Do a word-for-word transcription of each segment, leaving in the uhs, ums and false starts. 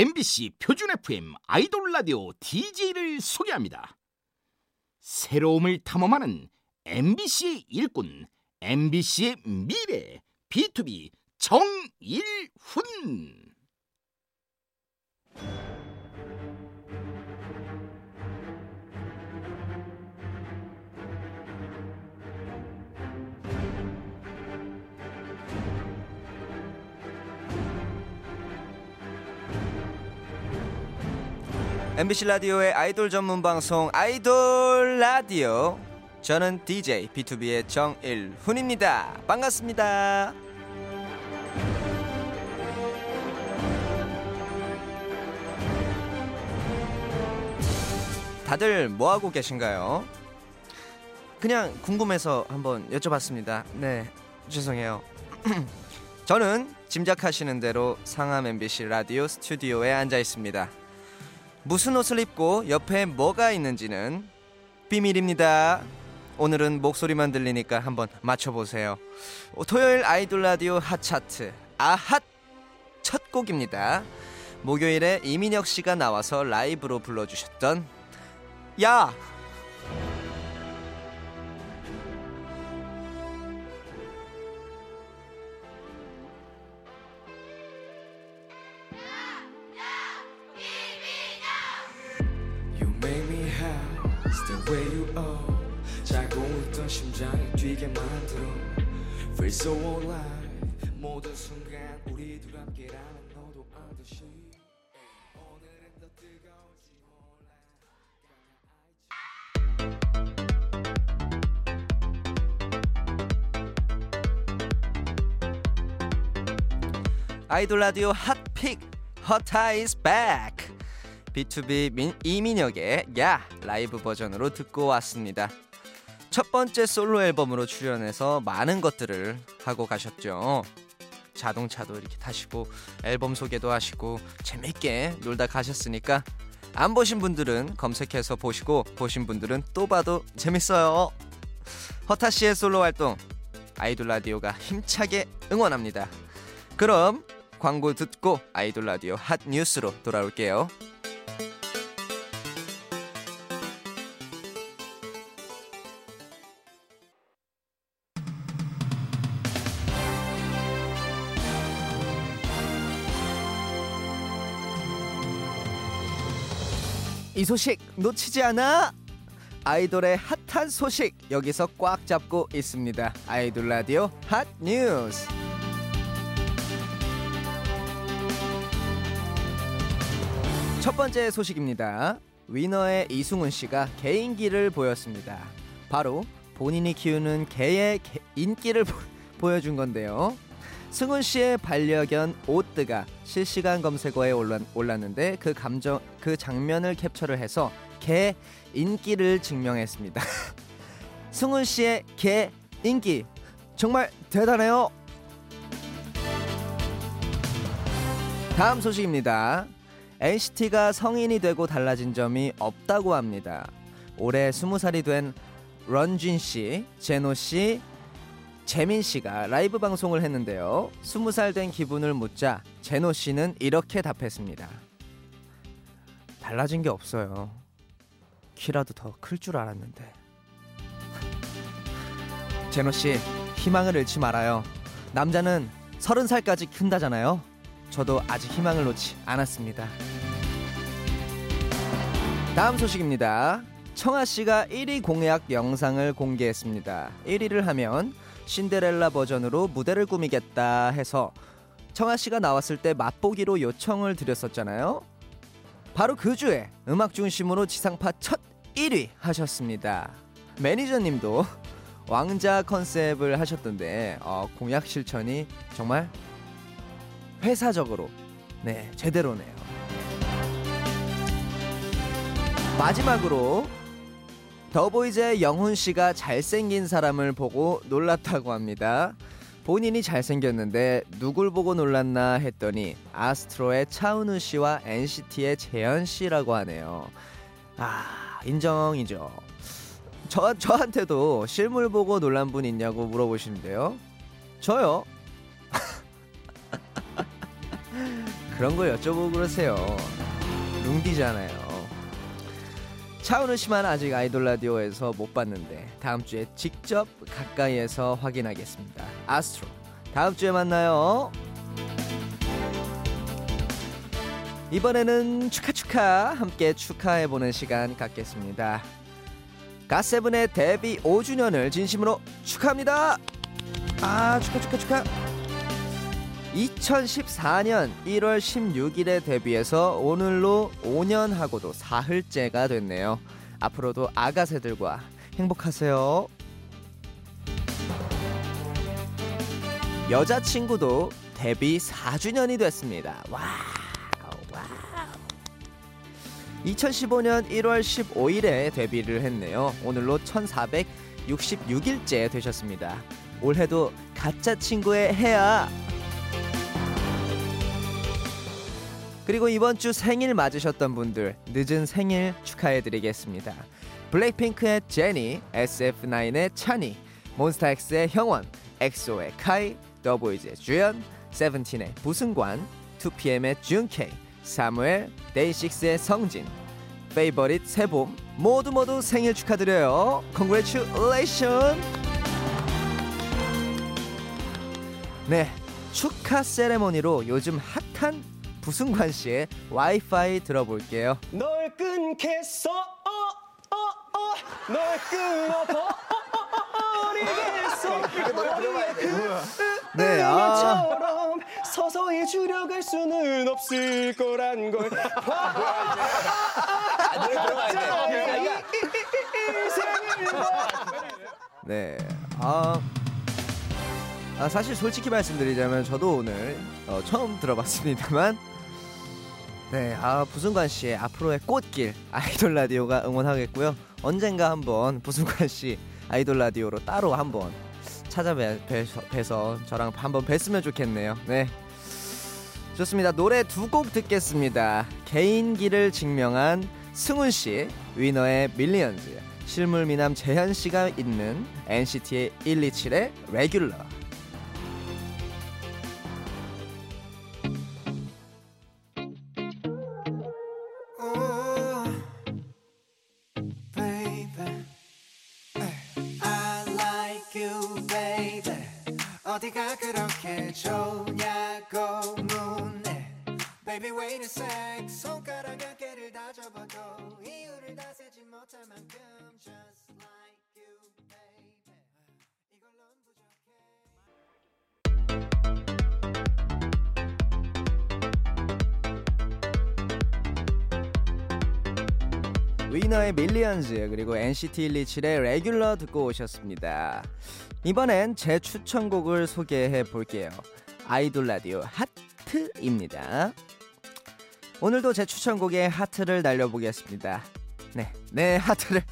엠비씨 표준 에프엠 아이돌 라디오 디제이를 소개합니다. 새로움을 탐험하는 엠비씨의 일꾼, 엠비씨의 미래, 비투비 정일훈. 엠비씨 라디오의 아이돌 전문 방송 아이돌 라디오. 저는 디제이 비투비의 정일훈입니다. 반갑습니다. 다들 뭐하고 계신가요? 그냥 궁금해서 한번 여쭤봤습니다. 네, 죄송해요. 저는 짐작하시는 대로 상암 엠비씨 라디오 스튜디오에 앉아 있습니다. 무슨 옷을 입고 옆에 뭐가 있는지는 비밀입니다. 오늘은 목소리만 들리니까 한번 맞춰보세요. 토요일 아이돌 라디오 핫차트 아핫 첫 곡입니다. 목요일에 이민혁 씨가 나와서 라이브로 불러주셨던 야! 아이돌 라디오 핫픽 허타 is back. 비투비 민, 이민혁의 야 라이브 버전으로 듣고 왔습니다. 첫 번째 솔로 앨범으로 출연해서 많은 것들을 하고 가셨죠. 자동차도 이렇게 타시고 앨범 소개도 하시고 재밌게 놀다 가셨으니까 안 보신 분들은 검색해서 보시고, 보신 분들은 또 봐도 재밌어요. 허타씨의 솔로 활동 아이돌 라디오가 힘차게 응원합니다. 그럼 광고 듣고 아이돌 라디오 핫 뉴스로 돌아올게요. 이 소식 놓치지 않아? 아이돌의 핫한 소식 여기서 꽉 잡고 있습니다. 아이돌 라디오 핫 뉴스. 첫 번째 소식입니다. 위너의 이승훈 씨가 개인기를 보였습니다. 바로 본인이 키우는 개의 개, 인기를 보, 보여준 건데요. 승훈 씨의 반려견 오뜨가 실시간 검색어에 올랐는데 그 감정, 그 장면을 캡처를 해서 개 인기를 증명했습니다. 승훈 씨의 개 인기 정말 대단해요. 다음 소식입니다. 엔시티가 성인이 되고 달라진 점이 없다고 합니다. 올해 스무 살이 된 런쥔 씨, 제노 씨, 재민 씨가 라이브 방송을 했는데요. 스무 살 된 기분을 묻자 제노 씨는 이렇게 답했습니다. 달라진 게 없어요. 키라도 더 클 줄 알았는데. 제노 씨, 희망을 잃지 말아요. 남자는 서른 살까지 큰다잖아요. 저도 아직 희망을 놓지 않았습니다. 다음 소식입니다. 청아 씨가 일 위 공약 영상을 공개했습니다. 일 위를 하면 신데렐라 버전으로 무대를 꾸미겠다 해서 청아 씨가 나왔을 때 맛보기로 요청을 드렸었잖아요. 바로 그 주에 음악 중심으로 지상파 첫 일 위 하셨습니다. 매니저님도 왕자 컨셉을 하셨던데 어, 공약 실천이 정말 회사적으로 네 제대로네요. 마지막으로 더보이즈의 영훈씨가 잘생긴 사람을 보고 놀랐다고 합니다. 본인이 잘생겼는데 누굴 보고 놀랐나 했더니 아스트로의 차은우씨와 엔시티의 재현씨라고 하네요. 아, 인정이죠. 저, 저한테도 실물 보고 놀란 분 있냐고 물어보시는데요. 저요? 그런 거 여쭤보고 그러세요. 룽디잖아요. 차은우 씨만 아직 아이돌 라디오에서 못 봤는데 다음 주에 직접 가까이에서 확인하겠습니다. 아스트로 다음 주에 만나요. 이번에는 축하축하 함께 축하해보는 시간 갖겠습니다. 갓세븐의 데뷔 오 주년을 진심으로 축하합니다. 아 축하 축하 축하. 이천십사 년 일월 십육일에 데뷔해서 오늘로 오 년하고도 사흘째가 됐네요. 앞으로도 아가새들과 행복하세요. 여자친구도 데뷔 사 주년이 됐습니다. 와. 이천십오 년 일월 십오일에 데뷔를 했네요. 오늘로 천사백육십육일째 되셨습니다. 올해도 가짜 친구의 해야. 그리고 이번 주 생일 맞으셨던 분들 늦은 생일 축하해드리겠습니다. 블랙핑크의 제니, 에스에프나인의 차니, 몬스타엑스의 형원, 엑소의 카이, 더보이즈의 주연, 세븐틴의 부승관, 투피엠의 준케이, 사무엘, 데이식스의 성진, 페이버릿 세봄 모두 모두 생일 축하드려요. Congratulations. 네, 축하 세레모니로 요즘 핫한 부승관 씨의 와이파이 들어볼게요. 널 끊겠어, 어, 어, 어, 널 끊어도 버리겠어. 네, 처럼 아. 서서히 줄여갈 수는 없을 거란 걸. 네, 아, 아 사실 솔직히 말씀드리자면 저도 오늘 어, 처음 들어봤습니다만, 네, 아 부승관 씨의 앞으로의 꽃길 아이돌 라디오가 응원하겠고요. 언젠가 한번 부승관 씨 아이돌 라디오로 따로 한번. 찾아뵈서 저랑 한번 뵀으면 좋겠네요. 네, 좋습니다. 노래 두 곡 듣겠습니다. 개인기를 증명한 승훈씨 위너의 밀리언즈, 실물 미남 재현씨가 있는 엔시티의 일이칠의 레귤러. 위너의 밀리언즈 그리고 엔시티 일이칠의 레귤러 듣고 오셨습니다. 이번엔 제 추천곡을 소개해 볼게요. 아이돌 라디오 하트입니다. 오늘도 제 추천곡에 하트를 날려보겠습니다. 네, 내 하트를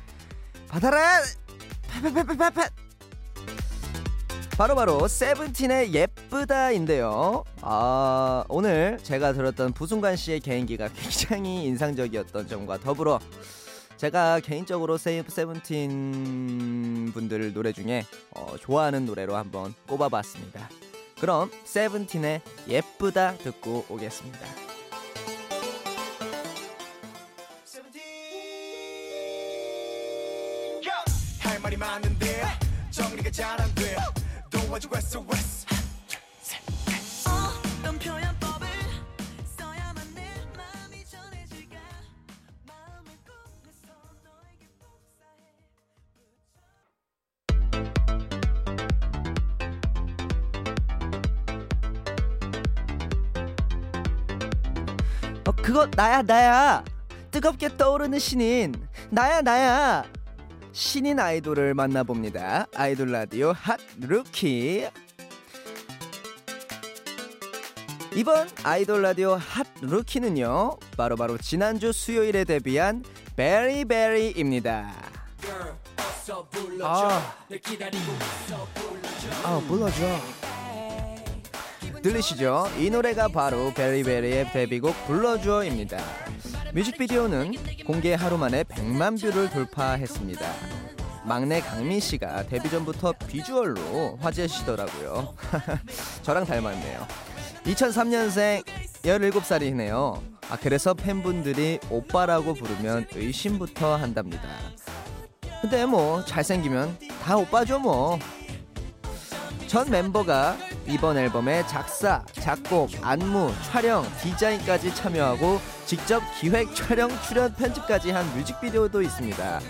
받아라! 팟팟팟팟팟! 바로바로 세븐틴의 예쁘다인데요. 아, 오늘 제가 들었던 부승관 씨의 개인기가 굉장히 인상적이었던 점과 더불어 제가 개인적으로 세븐틴 분들 노래 중에 어, 좋아하는 노래로 한번 꼽아봤습니다. 그럼 세븐틴의 예쁘다 듣고 오겠습니다. 세븐틴 할 말이 많은데 정리가 잘 안 돼. 도와주고 했어 했어. 어떤 표현법을 써야만 내 마음이 전해질까. 어, 그거 나야 나야. 뜨겁게 떠오르는 신인 나야 나야. 신인 아이돌을 만나봅니다. 아이돌 라디오 핫 루키. 이번 아이돌 라디오 핫 루키는요, 바로바로 지난주 수요일에 데뷔한 베리베리입니다. 아, 아 불러줘. 들리시죠? 이 노래가 바로 베리베리의 데뷔곡 불러줘입니다. 뮤직비디오는 공개 하루 만에 백만 뷰를 돌파했습니다. 막내 강민씨가 데뷔 전부터 비주얼로 화제시더라고요. 저랑 닮았네요. 이천삼 년생 열일곱 살이네요. 아, 그래서 팬분들이 오빠라고 부르면 의심부터 한답니다. 근데 뭐 잘생기면 다 오빠죠 뭐. 전 멤버가 이번 앨범에 작사, 작곡, 안무, 촬영, 디자인까지 참여하고 직접 기획, 촬영, 출연, 편집까지 한 뮤직비디오도 있습니다.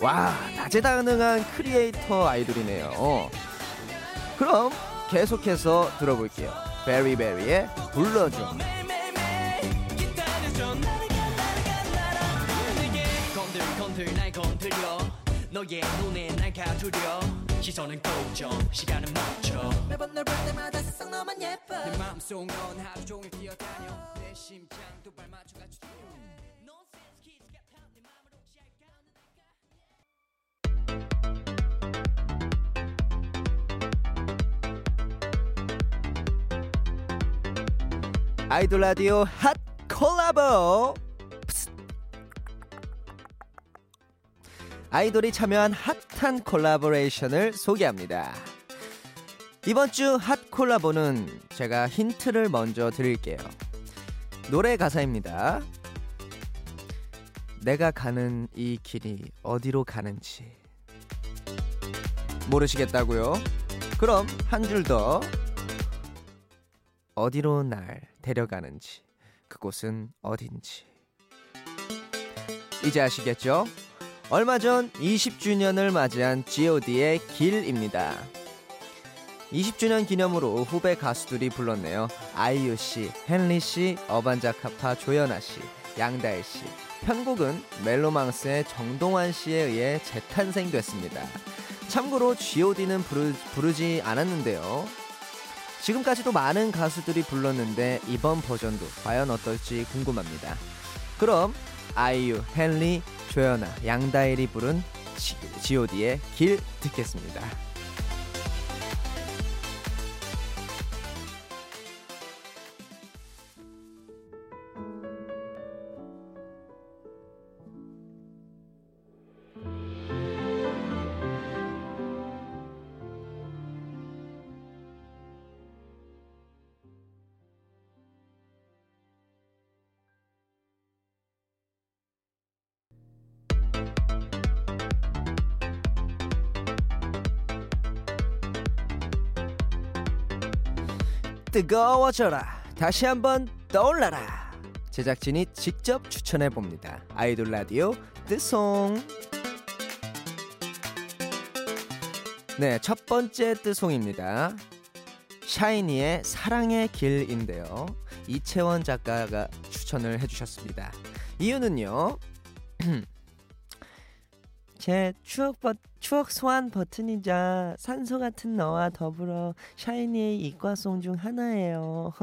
와, 다재다능한 크리에이터 아이돌이네요. 그럼 계속해서 들어볼게요. 베리베리의 불러줘. 건들 날 건드려 너의 눈에 날 가두려 시선은 고정 시간은 멈춰 매번 널 볼 때마다 세상 너만 예뻐 내 마음속 넌 하루 종일 뛰어다녀 내 심장도 발맞춰가지고 아이돌 라디오 핫 콜라보. 아이돌이 참여한 핫한 콜라보레이션을 소개합니다. 이번 주 핫 콜라보는 제가 힌트를 먼저 드릴게요. 노래 가사입니다. 내가 가는 이 길이 어디로 가는지 모르시겠다고요? 그럼 한 줄 더. 어디로 날 데려가는지 그곳은 어딘지 이제 아시겠죠? 얼마 전 이십 주년을 맞이한 지오디의 길입니다. 이십 주년 기념으로 후배 가수들이 불렀네요. 아이유 씨, 헨리 씨, 어반자카파 조현아 씨, 양다엘 씨. 편곡은 멜로망스의 정동환 씨에 의해 재탄생됐습니다. 참고로 지오디는 부르, 부르지 않았는데요. 지금까지도 많은 가수들이 불렀는데 이번 버전도 과연 어떨지 궁금합니다. 그럼 아이유, 헨리, 조연아, 양다일이 부른 지오디의 길 듣겠습니다. 뜨거워져라 다시 한번 떠올라라. 제작진이 직접 추천해봅니다. 아이돌 라디오 뜨송. 네, 첫 번째 뜨송입니다. 샤이니의 사랑의 길인데요, 이채원 작가가 추천을 해주셨습니다. 이유는요, 제 추억, 버, 추억 소환 버튼이자 산소 같은 너와 더불어 샤이니의 이과송 중 하나예요.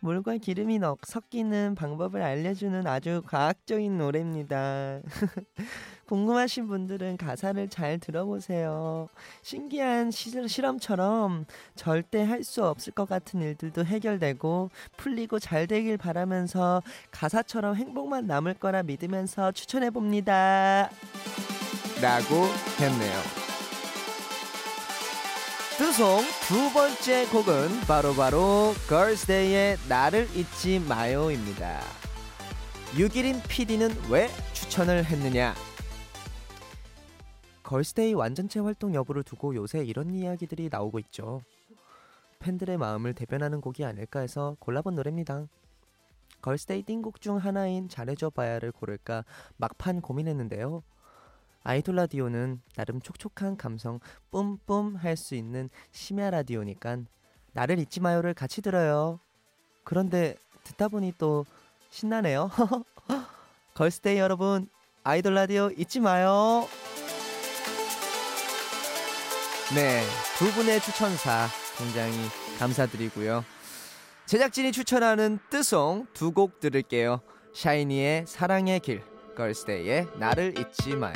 물과 기름이 섞이는 방법을 알려주는 아주 과학적인 노래입니다. 궁금하신 분들은 가사를 잘 들어보세요. 신기한 시, 실험처럼 절대 할 수 없을 것 같은 일들도 해결되고 풀리고 잘 되길 바라면서 가사처럼 행복만 남을 거라 믿으면서 추천해봅니다. 라고 했네요. 뜨송 두 번째 곡은 바로바로 바로 걸스데이의 나를 잊지 마요입니다. 유기린 피디는 왜 추천을 했느냐? 걸스데이 완전체 활동 여부를 두고 요새 이런 이야기들이 나오고 있죠. 팬들의 마음을 대변하는 곡이 아닐까 해서 골라본 노래입니다. 걸스데이 띵곡 중 하나인 잘해줘봐야를 고를까 막판 고민했는데요. 아이돌 라디오는 나름 촉촉한 감성 뿜뿜 할 수 있는 심야 라디오니깐 나를 잊지 마요를 같이 들어요. 그런데 듣다 보니 또 신나네요. 걸스데이 여러분, 아이돌 라디오 잊지 마요. 네, 두 분의 추천사 굉장히 감사드리고요. 제작진이 추천하는 뜨송 두 곡 들을게요. 샤이니의 사랑의 길, 걸스데이의 나를 잊지 마요.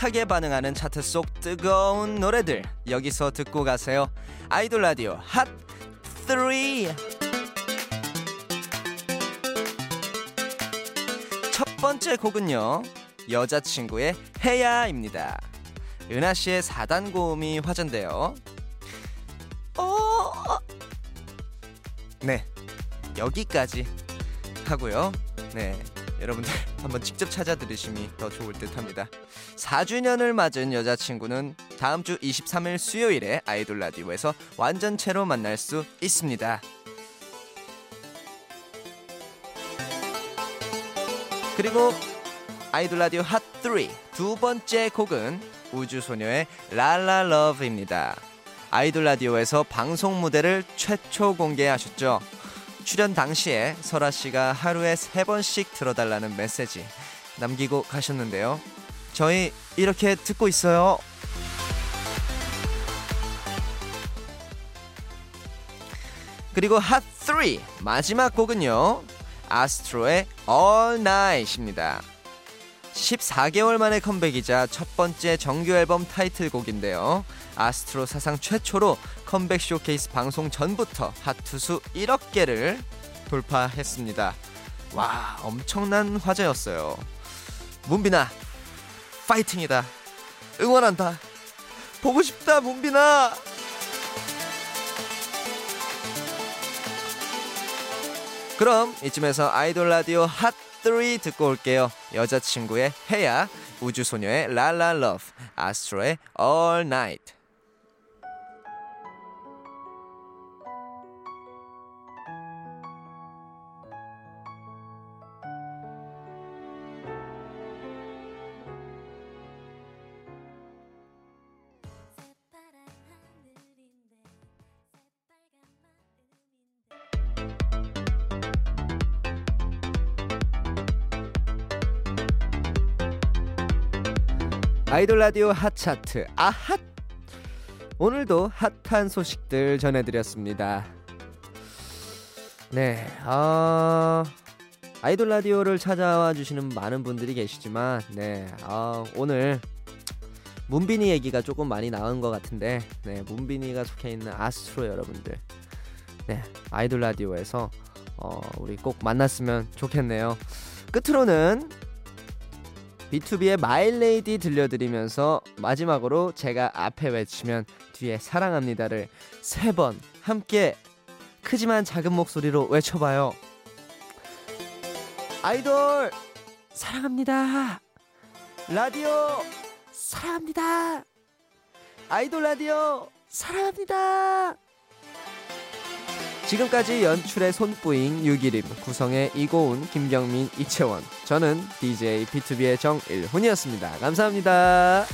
따뜻하게 반응하는 차트 속 뜨거운 노래들 여기서 듣고 가세요. 아이돌 라디오 핫 삼. 첫 번째 곡은요, 여자친구의 해야입니다. 은하 씨의 사단 고음이 화제인데요. 어... 네, 여기까지 하고요. 네, 여러분들 한번 직접 찾아 들으심이 더 좋을 듯합니다. 사 주년을 맞은 여자친구는 다음 주 이십삼일 수요일에 아이돌 라디오에서 완전체로 만날 수 있습니다. 그리고 아이돌 라디오 핫 삼 두 번째 곡은 우주소녀의 랄라러브입니다. 아이돌 라디오에서 방송 무대를 최초 공개하셨죠. 출연 당시에 설아씨가 하루에 세 번씩 들어달라는 메시지 남기고 가셨는데요. 저희 이렇게 듣고 있어요. 그리고 핫 삼 마지막 곡은요, 아스트로의 All Night입니다. 십사 개월 만의 컴백이자 첫 번째 정규앨범 타이틀곡인데요. 아스트로 사상 최초로 컴백 쇼케이스 방송 전부터 핫투수 일억 개를 돌파했습니다. 와, 엄청난 화제였어요. 문빈아, 파이팅이다. 응원한다. 보고 싶다, 문빈아. 그럼 이쯤에서 아이돌 라디오 핫 삼 듣고 올게요. 여자친구의 해야, 우주소녀의 랄랄러브, 아스트로의 All Night. 아이돌 라디오 핫차트 아핫, 오늘도 핫한 소식들 전해드렸습니다. 네, 어, 아이돌 라디오를 찾아와 주시는 많은 분들이 계시지만, 네, 어, 오늘 문빈이 얘기가 조금 많이 나온 것 같은데, 네, 문빈이가 속해 있는 아스트로 여러분들, 네, 아이돌 라디오에서 어, 우리 꼭 만났으면 좋겠네요. 끝으로는 비투비의 마일레이디 들려드리면서 마지막으로 제가 앞에 외치면 뒤에 사랑합니다를 세 번 함께 크지만 작은 목소리로 외쳐봐요. 아이돌 사랑합니다. 라디오 사랑합니다. 아이돌 라디오 사랑합니다. 지금까지 연출의 손뿌잉, 유기린, 구성의 이고운, 김경민, 이채원, 저는 디제이 비투비의 정일훈이었습니다. 감사합니다.